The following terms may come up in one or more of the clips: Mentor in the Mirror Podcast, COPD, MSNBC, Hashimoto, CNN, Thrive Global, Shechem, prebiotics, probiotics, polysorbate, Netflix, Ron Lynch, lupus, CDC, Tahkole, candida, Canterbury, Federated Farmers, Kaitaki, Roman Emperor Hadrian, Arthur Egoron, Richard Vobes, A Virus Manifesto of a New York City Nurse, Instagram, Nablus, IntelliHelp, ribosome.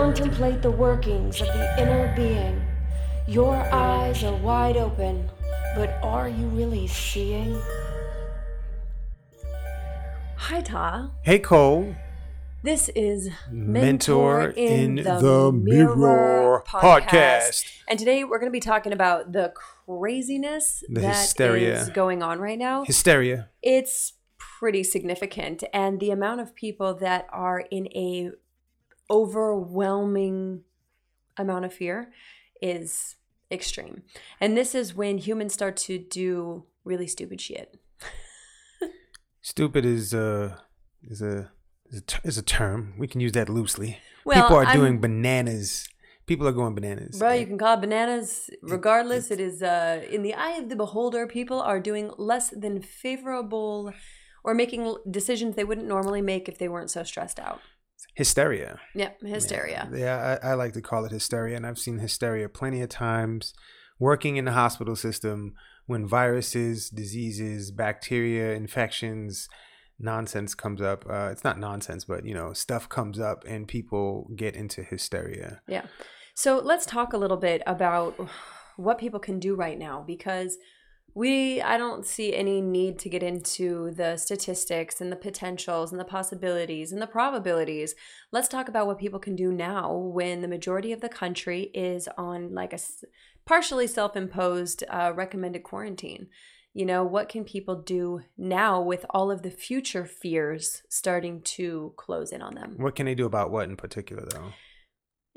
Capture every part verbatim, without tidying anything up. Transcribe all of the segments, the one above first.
contemplate the workings of the inner being. Your eyes are wide open, but are you really seeing? Hi, Ta. Hey, Cole. This is Mentor, Mentor in, in the, the Mirror, Mirror Podcast. Podcast. And today we're going to be talking about the craziness the that hysteria. is going on right now. Hysteria. It's pretty significant. And the amount of people that are in a overwhelming amount of fear is extreme. And this is when humans start to do really stupid shit. Stupid is a is a is a, is a term. We can use that loosely. Well, people are I'm, doing bananas. People are going bananas. Bro, you can call it bananas. Regardless, it, it is uh, in the eye of the beholder. People are doing less than favorable or making decisions they wouldn't normally make if they weren't so stressed out. Hysteria. Yeah, hysteria. Yeah, yeah I, I like to call it hysteria, and I've seen hysteria plenty of times working in the hospital system. When viruses, diseases, bacteria, infections, nonsense comes up. Uh, it's not nonsense, but, you know, stuff comes up and people get into hysteria. Yeah. So let's talk a little bit about what people can do right now, because we I don't see any need to get into the statistics and the potentials and the possibilities and the probabilities. Let's talk about what people can do now when the majority of the country is on like a partially self-imposed uh, recommended quarantine. You know, what can people do now with all of the future fears starting to close in on them? What can they do about what in particular, though?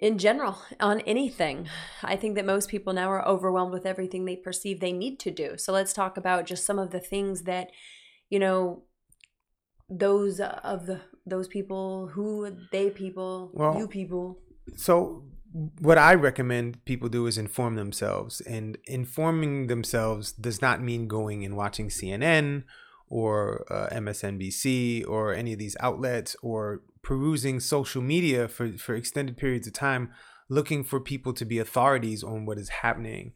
In general, on anything. I think that most people now are overwhelmed with everything they perceive they need to do. So let's talk about just some of the things that, you know, those of the those people, who they people, well, you people. So what I recommend people do is inform themselves, and informing themselves does not mean going and watching C N N or uh, M S N B C or any of these outlets, or perusing social media for, for extended periods of time, looking for people to be authorities on what is happening.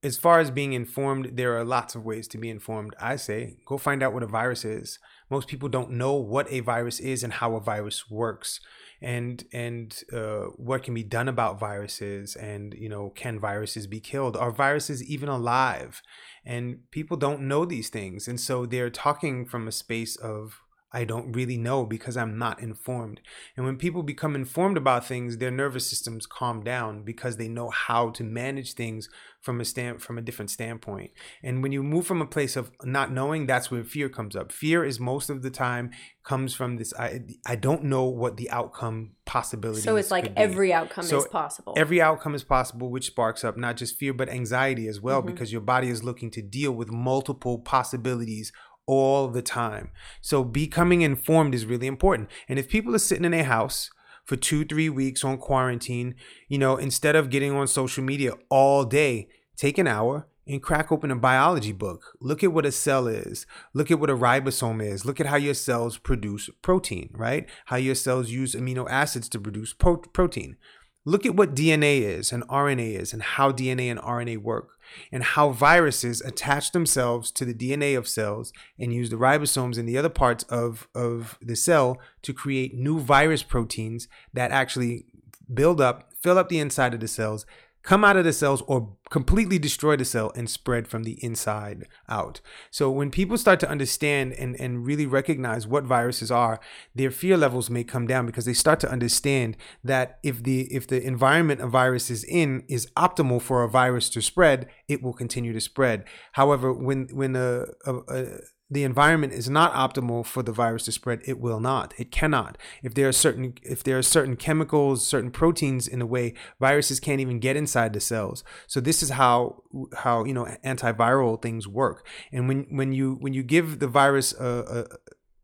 As far as being informed, there are lots of ways to be informed. I say, go find out what a virus is. Most people don't know what a virus is and how a virus works. And and uh, what can be done about viruses, and, you know, can viruses be killed? Are viruses even alive? And people don't know these things. And so they're talking from a space of, I don't really know because I'm not informed. And when people become informed about things, their nervous systems calm down because they know how to manage things from a stand, from a different standpoint. And when you move from a place of not knowing, that's where fear comes up. Fear is most of the time comes from this, I, I don't know what the outcome possibility is. So it's like every outcome is possible. Every outcome is possible, which sparks up not just fear, but anxiety as well, mm-hmm. because your body is looking to deal with multiple possibilities all the time. So becoming informed is really important. And if people are sitting in a house for two, three weeks on quarantine, you know, instead of getting on social media all day, take an hour and crack open a biology book. Look at what a cell is. Look at what a ribosome is. Look at how your cells produce protein, right? How your cells use amino acids to produce pro- protein. Look at what D N A is and R N A is, and how D N A and R N A work, and how viruses attach themselves to the D N A of cells and use the ribosomes and the other parts of, of the cell to create new virus proteins that actually build up, fill up the inside of the cells, come out of the cells, or completely destroy the cell and spread from the inside out. So when people start to understand and, and really recognize what viruses are, their fear levels may come down because they start to understand that if the if the environment a virus is in is optimal for a virus to spread, it will continue to spread. However, when when a, a, a the environment is not optimal for the virus to spread, it will not. It cannot. If there are certain if there are certain chemicals, certain proteins in the way, viruses can't even get inside the cells. So this is how how you know antiviral things work. And when when you when you give the virus a,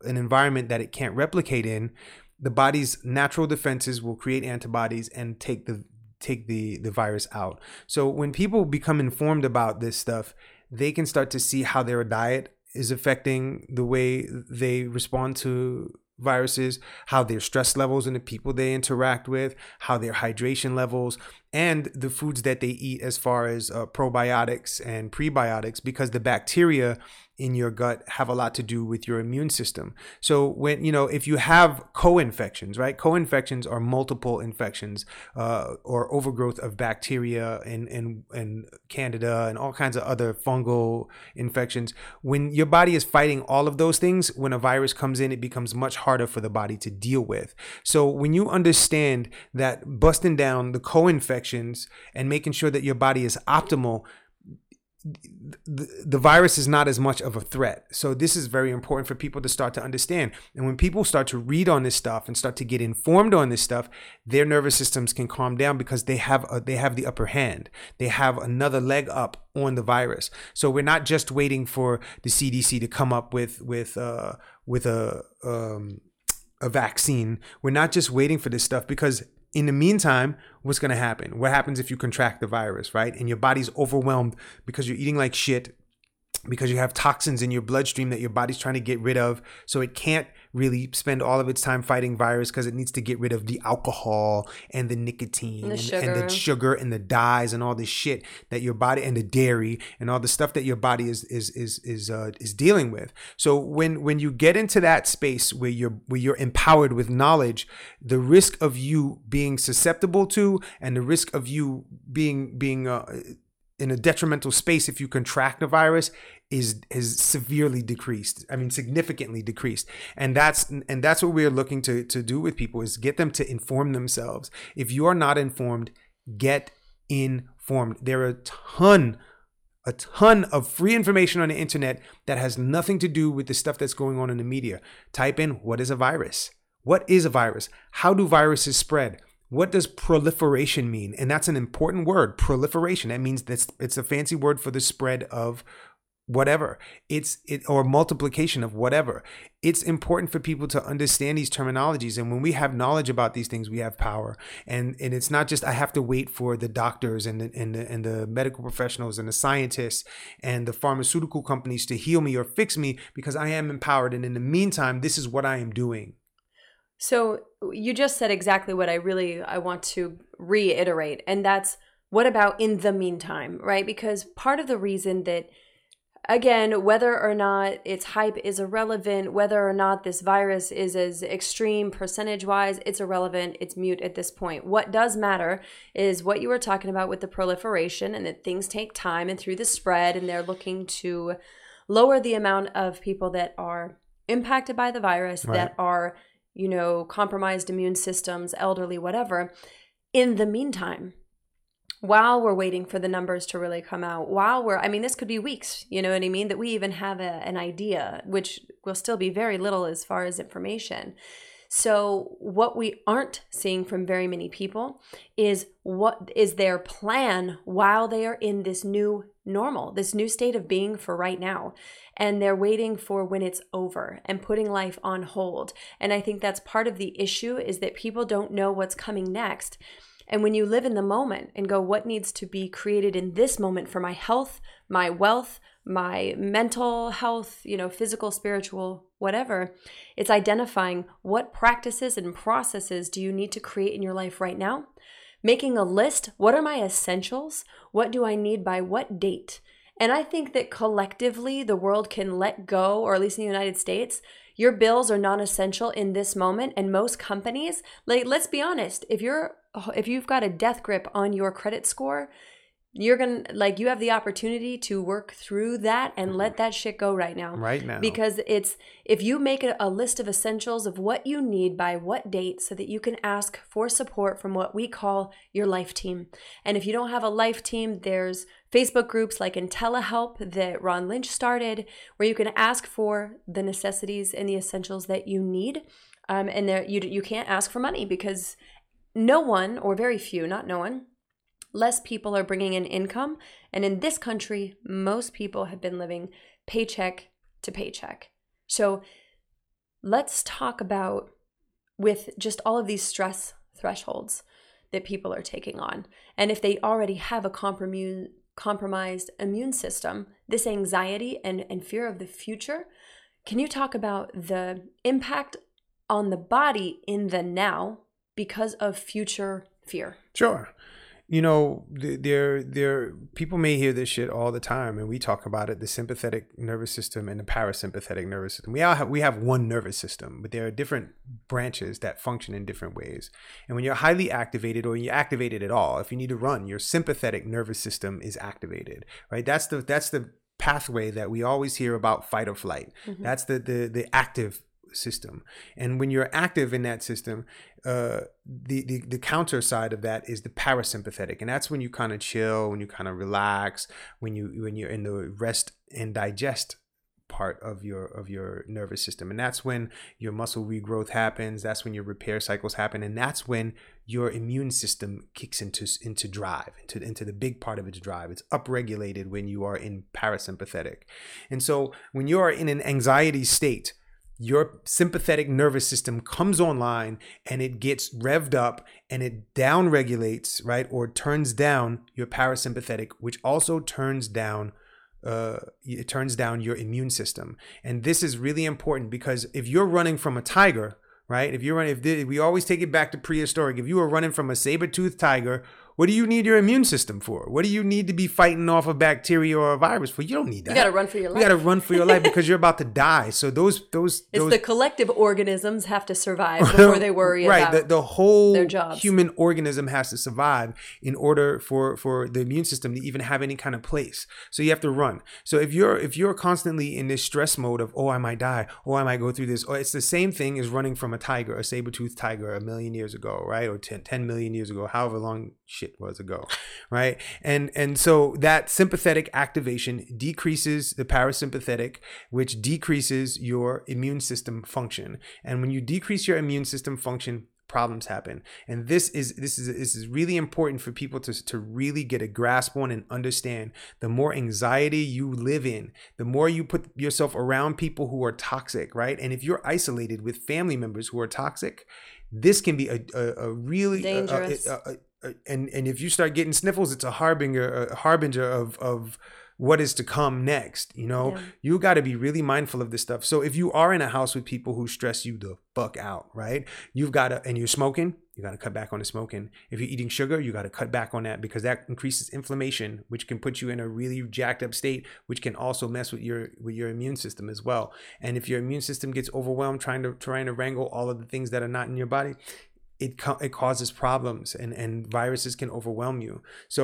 a, an environment that it can't replicate in, the body's natural defenses will create antibodies and take the take the the virus out. So when people become informed about this stuff, they can start to see how their diet is affecting the way they respond to viruses, how their stress levels and the people they interact with, how their hydration levels, and the foods that they eat as far as uh, probiotics and prebiotics, because the bacteria in your gut have a lot to do with your immune system. So when, you know, if you have co-infections, right? Co-infections are multiple infections uh, or overgrowth of bacteria and, and, and candida and all kinds of other fungal infections. When your body is fighting all of those things, when a virus comes in, it becomes much harder for the body to deal with. So when you understand that busting down the co-infections and making sure that your body is optimal, The, the virus is not as much of a threat. So this is very important for people to start to understand. And when people start to read on this stuff and start to get informed on this stuff, their nervous systems can calm down because they have a, they have the upper hand. They have another leg up on the virus. So we're not just waiting for the C D C to come up with with uh, with a um, a vaccine. We're not just waiting for this stuff because, in the meantime, what's going to happen? What happens if you contract the virus, right? And your body's overwhelmed because you're eating like shit, because you have toxins in your bloodstream that your body's trying to get rid of. So it can't really spend all of its time fighting virus because it needs to get rid of the alcohol and the nicotine and the, and, sugar. and the sugar and the dyes and all this shit that your body, and the dairy and all the stuff that your body is is is is uh, is dealing with. So when when you get into that space where you're where you're empowered with knowledge, the risk of you being susceptible to and the risk of you being being uh, in a detrimental space if you contract a virus is is severely decreased. I mean, significantly decreased. And that's and that's what we're looking to to do with people, is get them to inform themselves. If you are not informed, get informed. There are a ton, a ton of free information on the internet that has nothing to do with the stuff that's going on in the media. Type in, what is a virus? What is a virus? How do viruses spread? What does proliferation mean? And that's an important word, proliferation. That means that's it's a fancy word for the spread of whatever. It's it or multiplication of whatever. It's important for people to understand these terminologies. And when we have knowledge about these things, we have power. And and it's not just I have to wait for the doctors and the, and the, and the medical professionals and the scientists and the pharmaceutical companies to heal me or fix me, because I am empowered. And in the meantime, this is what I am doing. So you just said exactly what I really, I want to reiterate. And that's, what about in the meantime, right? Because part of the reason that, again, whether or not its hype is irrelevant, whether or not this virus is as extreme percentage-wise, it's irrelevant, it's mute at this point. What does matter is what you were talking about with the proliferation, and that things take time and through the spread, and they're looking to lower the amount of people that are impacted by the virus, right, that are, you know, compromised immune systems, elderly, whatever. In the meantime, while we're waiting for the numbers to really come out, while we're, I mean, this could be weeks, you know what I mean, that we even have a, an idea, which will still be very little as far as information. So what we aren't seeing from very many people is what is their plan while they are in this new normal, this new state of being for right now. And they're waiting for when it's over and putting life on hold. And I think that's part of the issue, is that people don't know what's coming next. And when you live in the moment and go, what needs to be created in this moment for my health, my wealth, my mental health, you know, physical, spiritual, whatever, it's identifying what practices and processes do you need to create in your life right now, making a list. What are my essentials? What do I need by what date? And I think that collectively the world can let go, or at least in the United States, your bills are non-essential in this moment. And most companies, like, let's be honest, if you're if you've got a death grip on your credit score, you're going to, like, you have the opportunity to work through that and let that shit go right now. Right now. Because it's, if you make a, a list of essentials of what you need by what date, so that you can ask for support from what we call your life team. And if you don't have a life team, there's Facebook groups like IntelliHelp that Ron Lynch started, where you can ask for the necessities and the essentials that you need. Um, and there, you you can't ask for money, because no one, or very few, not no one, less people are bringing in income. And in this country, most people have been living paycheck to paycheck. So let's talk about, with just all of these stress thresholds that people are taking on, and if they already have a comprom- compromised immune system, this anxiety and, and fear of the future, can you talk about the impact on the body in the now because of future fear? Sure. you know, there, there, people may hear this shit all the time, and we talk about it, the sympathetic nervous system and the parasympathetic nervous system. We all have, we have one nervous system, but there are different branches that function in different ways. And when you're highly activated, or you're activated at all, if you need to run, your sympathetic nervous system is activated, right? That's the, that's the pathway that we always hear about, fight or flight. Mm-hmm. That's the, the, the active system. And when you're active in that system, uh, the, the the counter side of that is the parasympathetic, and that's when you kind of chill, when you kind of relax, when you when you're in the rest and digest part of your of your nervous system. And that's when your muscle regrowth happens, that's when your repair cycles happen, and that's when your immune system kicks into into drive, into into the big part of its drive. It's upregulated when you are in parasympathetic. And so when you are in an anxiety state, your sympathetic nervous system comes online and it gets revved up and it downregulates, right, or turns down your parasympathetic, which also turns down, uh, it turns down your immune system. And this is really important, because if you're running from a tiger, right, if you're running, if the, we always take it back to prehistoric, if you were running from a saber-toothed tiger, what do you need your immune system for? What do you need to be fighting off a bacteria or a virus for? You don't need that. You got to run for your life. You got to run for your life because you're about to die. So those... those It's those, the collective organisms have to survive before they worry right, about their jobs. Right. The whole human organism has to survive in order for, for the immune system to even have any kind of place. So you have to run. So if you're if you're constantly in this stress mode of, oh, I might die, oh, I might go through this, or it's the same thing as running from a tiger, a saber-toothed tiger a million years ago, right? Or ten, ten million years ago, however long shit was ago, right? And and so that sympathetic activation decreases the parasympathetic, which decreases your immune system function. And when you decrease your immune system function, problems happen. And this is this is this is really important for people to, to really get a grasp on and understand. The more anxiety you live in, the more you put yourself around people who are toxic, right? And if you're isolated with family members who are toxic, this can be a, a, a really dangerous. A, a, a, And and if you start getting sniffles, it's a harbinger a harbinger of of what is to come next. You know, yeah. You got to be really mindful of this stuff. So if you are in a house with people who stress you the fuck out, right? You've got to, and you're smoking, you got to cut back on the smoking. If you're eating sugar, you got to cut back on that, because that increases inflammation, which can put you in a really jacked up state, which can also mess with your with your immune system as well. And if your immune system gets overwhelmed trying to trying to wrangle all of the things that are not in your body, It co- it causes problems, and, and viruses can overwhelm you. So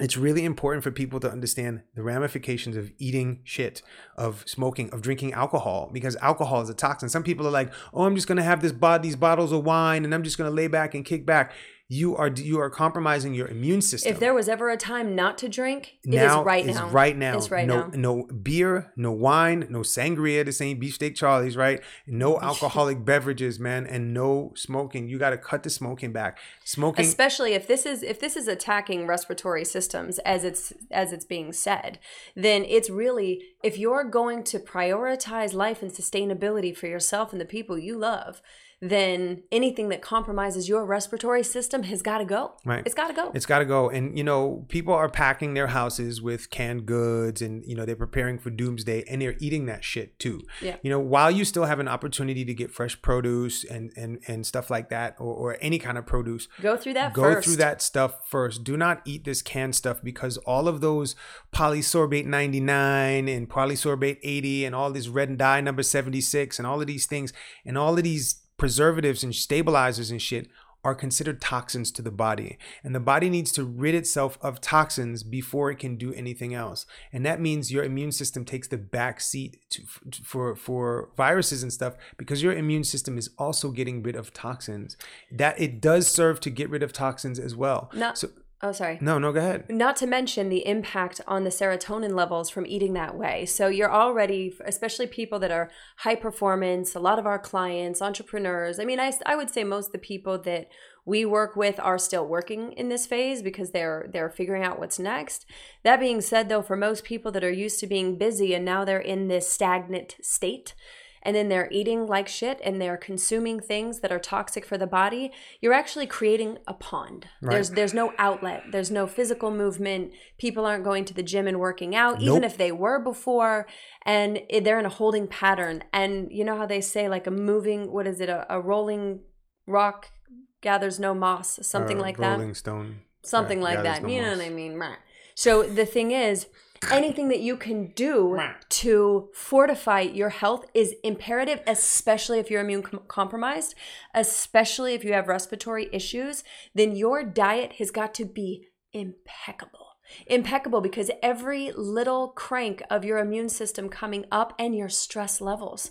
it's really important for people to understand the ramifications of eating shit, of smoking, of drinking alcohol, because alcohol is a toxin. Some people are like, oh, I'm just going to have this bod- these bottles of wine, and I'm just going to lay back and kick back. You are you are compromising your immune system. If there was ever a time not to drink, it now is right now. It's right now. It's right no, now. No beer, no wine, no sangria, the same Beefsteak Charlie's, right? No alcoholic beverages, man, and no smoking. You got to cut the smoking back. Smoking, especially if this is if this is attacking respiratory systems as it's as it's being said, then it's really, if you're going to prioritize life and sustainability for yourself and the people you love, then anything that compromises your respiratory system has got to go. Right. It's got to go. It's got to go. And, you know, people are packing their houses with canned goods, and, you know, they're preparing for doomsday, and they're eating that shit too. Yeah. You know, while you still have an opportunity to get fresh produce and, and, and stuff like that, or, or any kind of produce. Go through that go first. Go through that stuff first. Do not eat this canned stuff, because all of those polysorbate ninety-nine and polysorbate eighty and all this red dye number seventy-six and all of these things and all of these preservatives and stabilizers and shit are considered toxins to the body, and the body needs to rid itself of toxins before it can do anything else. And that means your immune system takes the back seat to, for for viruses and stuff, because your immune system is also getting rid of toxins. That it does serve to get rid of toxins as well. No. So, Oh, sorry. No, no, go ahead. Not to mention the impact on the serotonin levels from eating that way. So you're already, especially people that are high performance, a lot of our clients, entrepreneurs. I mean, I, I would say most of the people that we work with are still working in this phase, because they're they're figuring out what's next. That being said, though, for most people that are used to being busy and now they're in this stagnant state, and then they're eating like shit and they're consuming things that are toxic for the body, you're actually creating a pond. Right. There's there's no outlet. There's no physical movement. People aren't going to the gym and working out, nope. Even if they were before. And they're in a holding pattern. And you know how they say, like, a moving, what is it, a, a rolling rock gathers no moss, something uh, like rolling that? Rolling stone. something right. like yeah, that. You know what I mean? So the thing is, anything that you can do to fortify your health is imperative, especially if you're immune com- compromised, especially if you have respiratory issues, then your diet has got to be impeccable. Impeccable, because every little crank of your immune system coming up and your stress levels.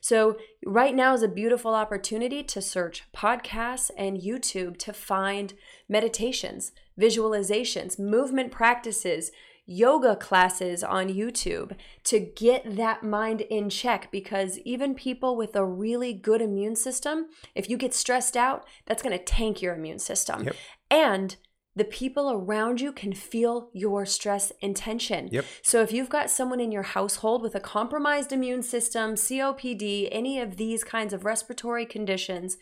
So right now is a beautiful opportunity to search podcasts and YouTube to find meditations, visualizations, movement practices, yoga classes on YouTube to get that mind in check, because even people with a really good immune system, if you get stressed out, that's going to tank your immune system. Yep. And the people around you can feel your stress and tension. Yep. So if you've got someone in your household with a compromised immune system, C O P D, any of these kinds of respiratory conditions,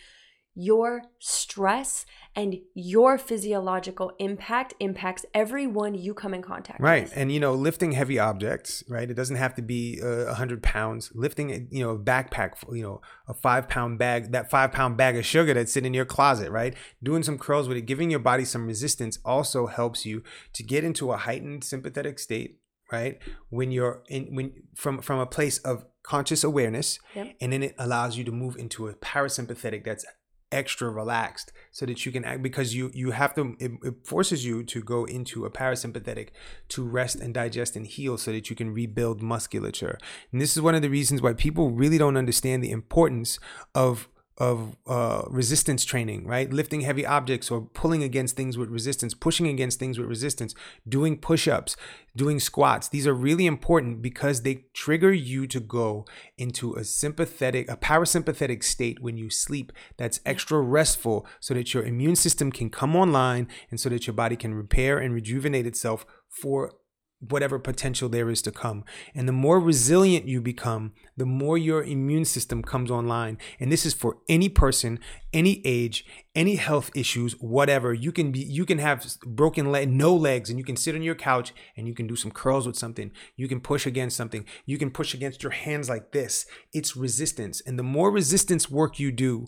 your stress and your physiological impact impacts everyone you come in contact right. with. Right. And, you know, lifting heavy objects, right? It doesn't have to be uh, one hundred pounds. Lifting, you know, a backpack, you know, a five pound bag, that five pound bag of sugar that's sitting in your closet, right? Doing some curls with it, giving your body some resistance also helps you to get into a heightened sympathetic state, right? When you're in, when from, from a place of conscious awareness, yep. and then it allows you to move into a parasympathetic that's extra relaxed, so that you can act, because you you have to it, it forces you to go into a parasympathetic to rest and digest and heal, so that you can rebuild musculature. And this is one of the reasons why people really don't understand the importance of of uh resistance training, right? Lifting heavy objects or pulling against things with resistance, pushing against things with resistance, doing push-ups, doing squats. These are really important because they trigger you to go into a sympathetic, a parasympathetic state when you sleep that's extra restful, so that your immune system can come online and so that your body can repair and rejuvenate itself for whatever potential there is to come. And the more resilient you become, the more your immune system comes online. And this is for any person, any age, any health issues, whatever. You can be, you can have broken leg, no legs, and you can sit on your couch and you can do some curls with something. You can push against something. You can push against your hands like this. It's resistance. And the more resistance work you do,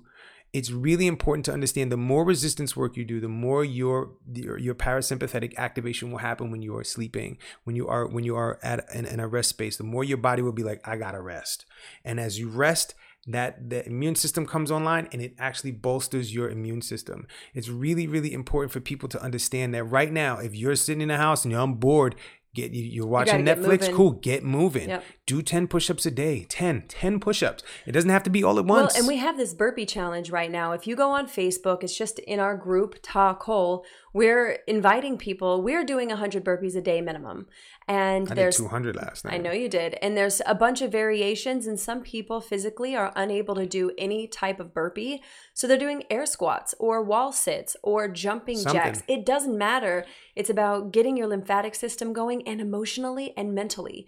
it's really important to understand, the more resistance work you do, the more your, your your parasympathetic activation will happen when you are sleeping, when you are when you are at in, in a rest space. The more your body will be like, I gotta rest. And as you rest, that the immune system comes online and it actually bolsters your immune system. It's really, really important for people to understand that right now. If you're sitting in a house and you're, I'm bored, Get, you're watching you Netflix, cool, get moving. Yep. Do ten push-ups a day, ten, ten push-ups. It doesn't have to be all at once. Well, and we have this burpee challenge right now. If you go on Facebook, it's just in our group, Tahkole, we're inviting people. We're doing one hundred burpees a day minimum. And I there's did two hundred last night. I know you did. And there's a bunch of variations, and some people physically are unable to do any type of burpee. So they're doing air squats or wall sits or jumping Something. jacks. It doesn't matter. It's about getting your lymphatic system going, and emotionally and mentally.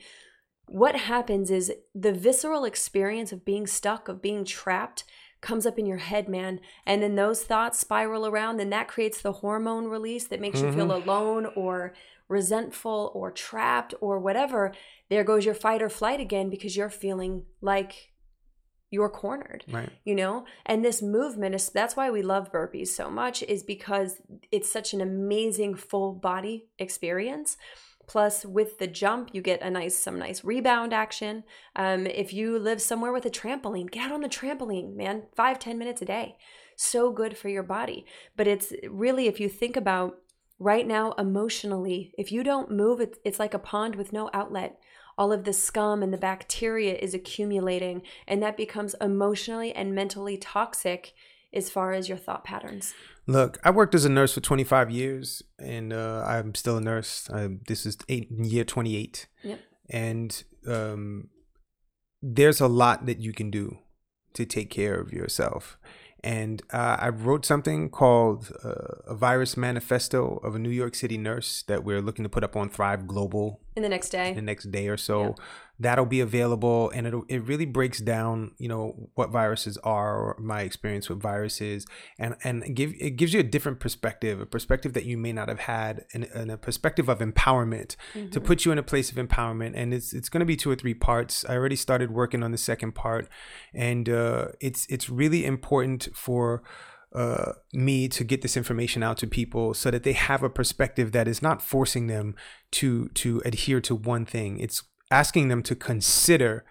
What happens is the visceral experience of being stuck, of being trapped, comes up in your head, man. And then those thoughts spiral around, and that creates the hormone release that makes mm-hmm. you feel alone or resentful or trapped or whatever. There goes your fight or flight again, because you're feeling like you're cornered, right. you know? And this movement is, that's why we love burpees so much, is because it's such an amazing full body experience. Plus, with the jump, you get a nice, some nice rebound action. Um, if you live somewhere with a trampoline, get out on the trampoline, man. Five, ten minutes a day. So good for your body. But it's really, if you think about right now emotionally, if you don't move, it's, it's like a pond with no outlet. All of the scum and the bacteria is accumulating, and that becomes emotionally and mentally toxic as far as your thought patterns. Look, I worked as a nurse for twenty-five years, and uh, I'm still a nurse. I, this is eight, year twenty-eight. Yep. And um, there's a lot that you can do to take care of yourself. And uh, I wrote something called uh, A Virus Manifesto of a New York City Nurse that we're looking to put up on Thrive Global. In the next day. The next day or so. Yep. That'll be available, and it it really breaks down, you know, what viruses are, or my experience with viruses, and and give it gives you a different perspective, a perspective that you may not have had, and, and a perspective of empowerment mm-hmm. to put you in a place of empowerment. And it's it's going to be two or three parts. I already started working on the second part, and uh, it's it's really important for uh, me to get this information out to people so that they have a perspective that is not forcing them to to adhere to one thing. It's asking them to consider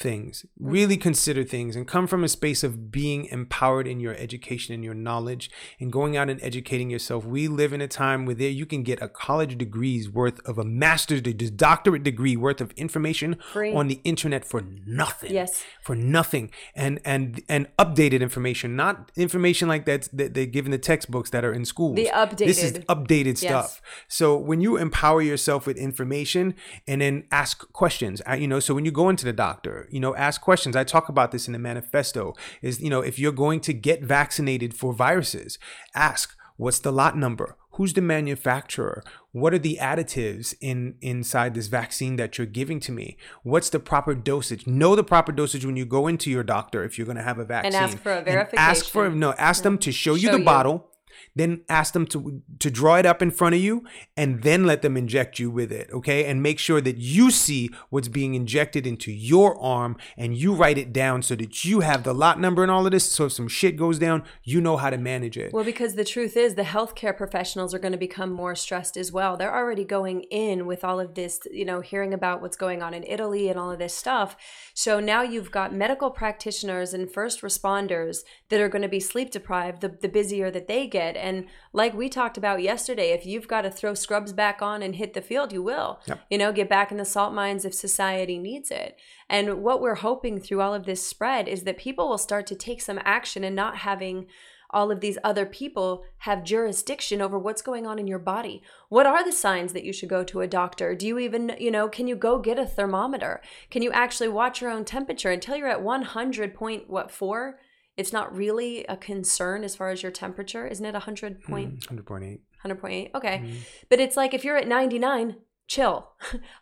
things, really consider things, and come from a space of being empowered in your education and your knowledge and going out and educating yourself. We live in a time where there you can get a college degree's worth of a master's degree, doctorate degree worth of information Free. on the internet for nothing. Yes. For nothing. And and and updated information, not information like that that they give in the textbooks that are in schools. The updated. This is updated yes. stuff. So when you empower yourself with information and then ask questions, you know, so when you go into the doctor, you know, ask questions. I talk about this in the manifesto is, you know, if you're going to get vaccinated for viruses, ask, what's the lot number? Who's the manufacturer? What are the additives in inside this vaccine that you're giving to me? What's the proper dosage? Know the proper dosage when you go into your doctor if you're going to have a vaccine. And ask for a verification. And ask for, no, ask them to show, show you the you. bottle. Then ask them to to draw it up in front of you and then let them inject you with it, okay? And make sure that you see what's being injected into your arm and you write it down so that you have the lot number and all of this. So if some shit goes down, you know how to manage it. Well, because the truth is the healthcare professionals are going to become more stressed as well. They're already going in with all of this, you know, hearing about what's going on in Italy and all of this stuff. So now you've got medical practitioners and first responders that are going to be sleep deprived the, the busier that they get. And like we talked about yesterday, if you've got to throw scrubs back on and hit the field, you will, yep. you know, get back in the salt mines if society needs it. And what we're hoping through all of this spread is that people will start to take some action and not having all of these other people have jurisdiction over what's going on in your body. What are the signs that you should go to a doctor? Do you even, you know, can you go get a thermometer? Can you actually watch your own temperature until you're at one hundred point four? It's not really a concern as far as your temperature. Isn't it one hundred point? Mm, one hundred point eight. one hundred point eight. Okay. Mm-hmm. But it's like if you're at ninety-nine, chill.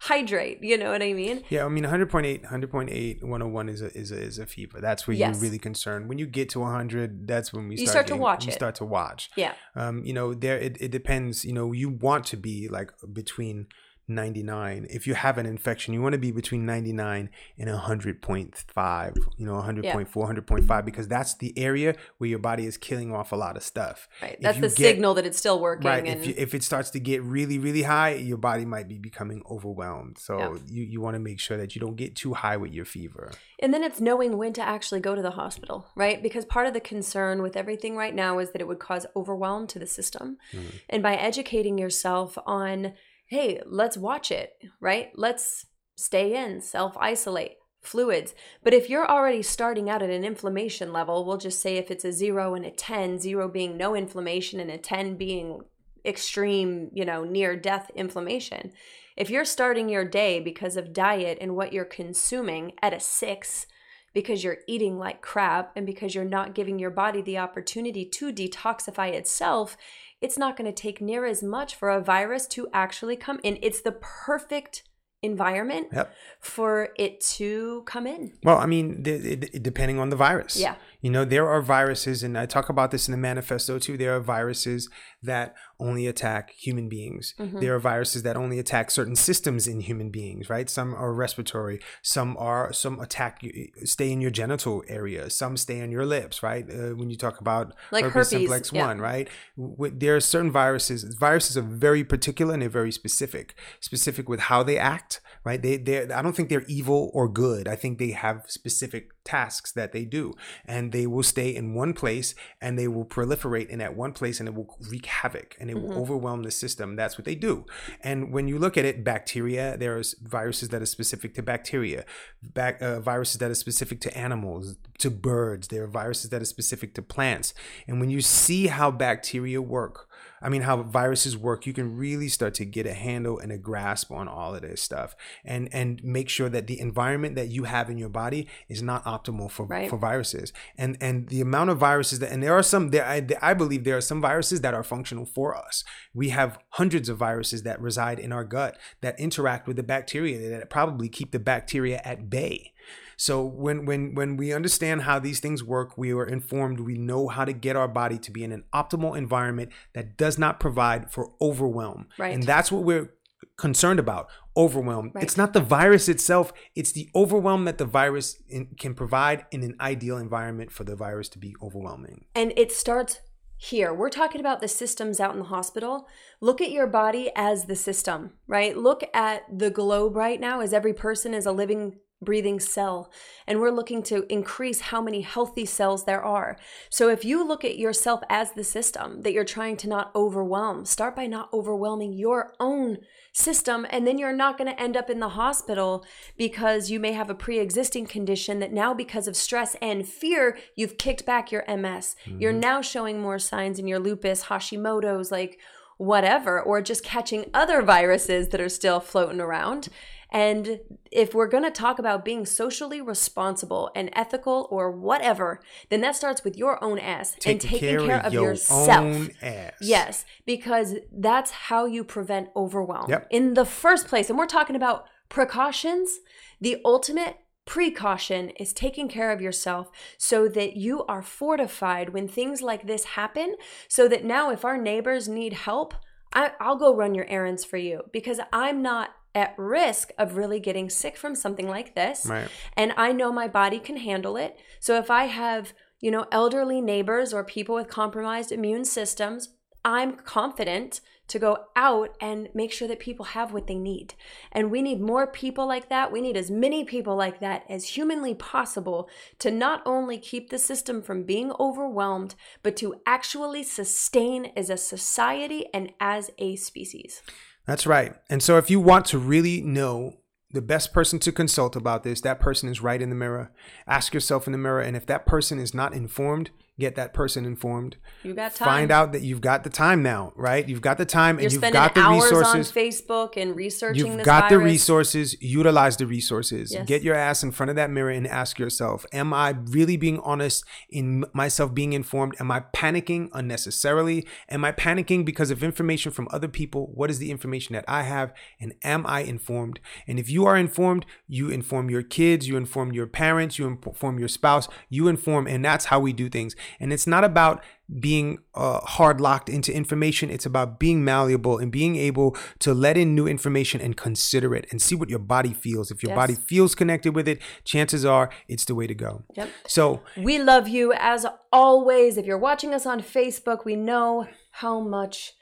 Hydrate. You know what I mean? Yeah. I mean, one hundred point eight, one hundred point eight, one oh one is a, is a, is a fever. That's where yes. you're really concerned. When you get to one hundred, that's when we start, you start getting, to watch we it. You start to watch. Yeah. Um, you know, there it, it depends. You know, you want to be like between ninety-nine. If you have an infection, you want to be between ninety-nine and one hundred point five, you know, one hundred point four, yeah. one hundred point five, because that's the area where your body is killing off a lot of stuff. Right. That's the get, signal that it's still working. Right. And if, you, if it starts to get really, really high, your body might be becoming overwhelmed. So yeah. you, you want to make sure that you don't get too high with your fever. And then it's knowing when to actually go to the hospital, right? Because part of the concern with everything right now is that it would cause overwhelm to the system. Mm-hmm. And by educating yourself on, hey, let's watch it, right? Let's stay in, self-isolate, fluids. But if you're already starting out at an inflammation level, we'll just say if it's a zero and a ten, zero being no inflammation and a ten being extreme, you know, near-death inflammation. If you're starting your day because of diet and what you're consuming at a six, because you're eating like crap and because you're not giving your body the opportunity to detoxify itself, it's not going to take near as much for a virus to actually come in. It's the perfect environment yep. for it to come in. Well, I mean, th- th- depending on the virus. Yeah. You know, there are viruses, and I talk about this in the manifesto too, there are viruses that only attack human beings. Mm-hmm. There are viruses that only attack certain systems in human beings, right? Some are respiratory, some are, some attack, stay in your genital area, some stay on your lips, right? Uh, when you talk about like herpes, herpes simplex yeah. one, right? There are certain viruses, viruses are very particular and they're very specific, specific with how they act, right? They, they're, I don't think they're evil or good. I think they have specific tasks that they do, and they will stay in one place and they will proliferate in that one place and it will wreak havoc and it mm-hmm. will overwhelm the system. That's what they do. And when you look at it, bacteria, there's viruses that are specific to bacteria, bac- uh, viruses that are specific to animals, to birds. There are viruses that are specific to plants. And when you see how bacteria work, I mean, how viruses work, you can really start to get a handle and a grasp on all of this stuff and and make sure that the environment that you have in your body is not optimal for, right. for viruses. And and the amount of viruses that, and there are some, there, I, I believe there are some viruses that are functional for us. We have hundreds of viruses that reside in our gut that interact with the bacteria that probably keep the bacteria at bay. So when when when we understand how these things work, we are informed, we know how to get our body to be in an optimal environment that does not provide for overwhelm. Right. And that's what we're concerned about, overwhelm. Right. It's not the virus itself. It's the overwhelm that the virus in, can provide in an ideal environment for the virus to be overwhelming. And it starts here. We're talking about the systems out in the hospital. Look at your body as the system, right? Look at the globe right now as every person is a living, breathing cell. And we're looking to increase how many healthy cells there are. So if you look at yourself as the system that you're trying to not overwhelm, start by not overwhelming your own system. And then you're not going to end up in the hospital because you may have a pre-existing condition that now, because of stress and fear, you've kicked back your M S. Mm-hmm. You're now showing more signs in your lupus, Hashimoto's, like whatever, or just catching other viruses that are still floating around. And if we're going to talk about being socially responsible and ethical or whatever, then that starts with your own ass Take and taking care, care of, of your yourself. Own ass. Yes, because that's how you prevent overwhelm yep. in the first place. And we're talking about precautions. The ultimate precaution is taking care of yourself so that you are fortified when things like this happen, so that now if our neighbors need help, I, I'll go run your errands for you because I'm not at risk of really getting sick from something like this. Right. And I know my body can handle it. So if I have, you know, elderly neighbors or people with compromised immune systems, I'm confident to go out and make sure that people have what they need. And we need more people like that. We need as many people like that as humanly possible to not only keep the system from being overwhelmed, but to actually sustain as a society and as a species. That's right. And so if you want to really know the best person to consult about this, that person is right in the mirror. Ask yourself in the mirror. And if that person is not informed, get that person informed. You got time. Find out that you've got the time now, right? You've got the time and you've got the resources. You're spending hours on Facebook and researching this virus. You've got the resources. Utilize the resources. Yes. Get your ass in front of that mirror and ask yourself, am I really being honest in myself, being informed? Am I panicking unnecessarily? Am I panicking because of information from other people? What is the information that I have? And am I informed? And if you are informed, you inform your kids, you inform your parents, you inform your spouse, you inform, and that's how we do things. And it's not about being uh, hard locked into information. It's about being malleable and being able to let in new information and consider it and see what your body feels. If your yes. body feels connected with it, chances are it's the way to go. Yep. So we love you as always. If you're watching us on Facebook, we know how much,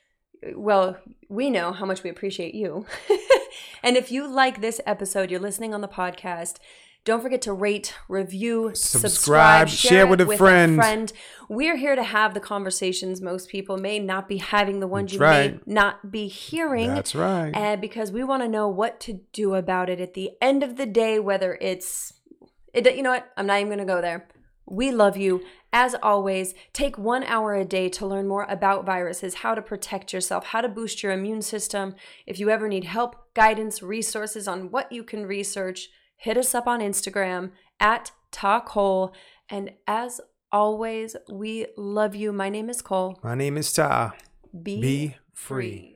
well, we know how much we appreciate you. And if you like this episode, you're listening on the podcast, don't forget to rate, review, subscribe, subscribe share, share with, a, with friend. a friend. We're here to have the conversations most people may not be having, the ones That's you right. may not be hearing. That's right. And because we want to know what to do about it at the end of the day, whether it's, it, you know what, I'm not even going to go there. We love you. As always, take one hour a day to learn more about viruses, how to protect yourself, how to boost your immune system. If you ever need help, guidance, resources on what you can research, hit us up on Instagram at Tahkole. And as always, we love you. My name is Cole. My name is Ta. Be, Be free. free.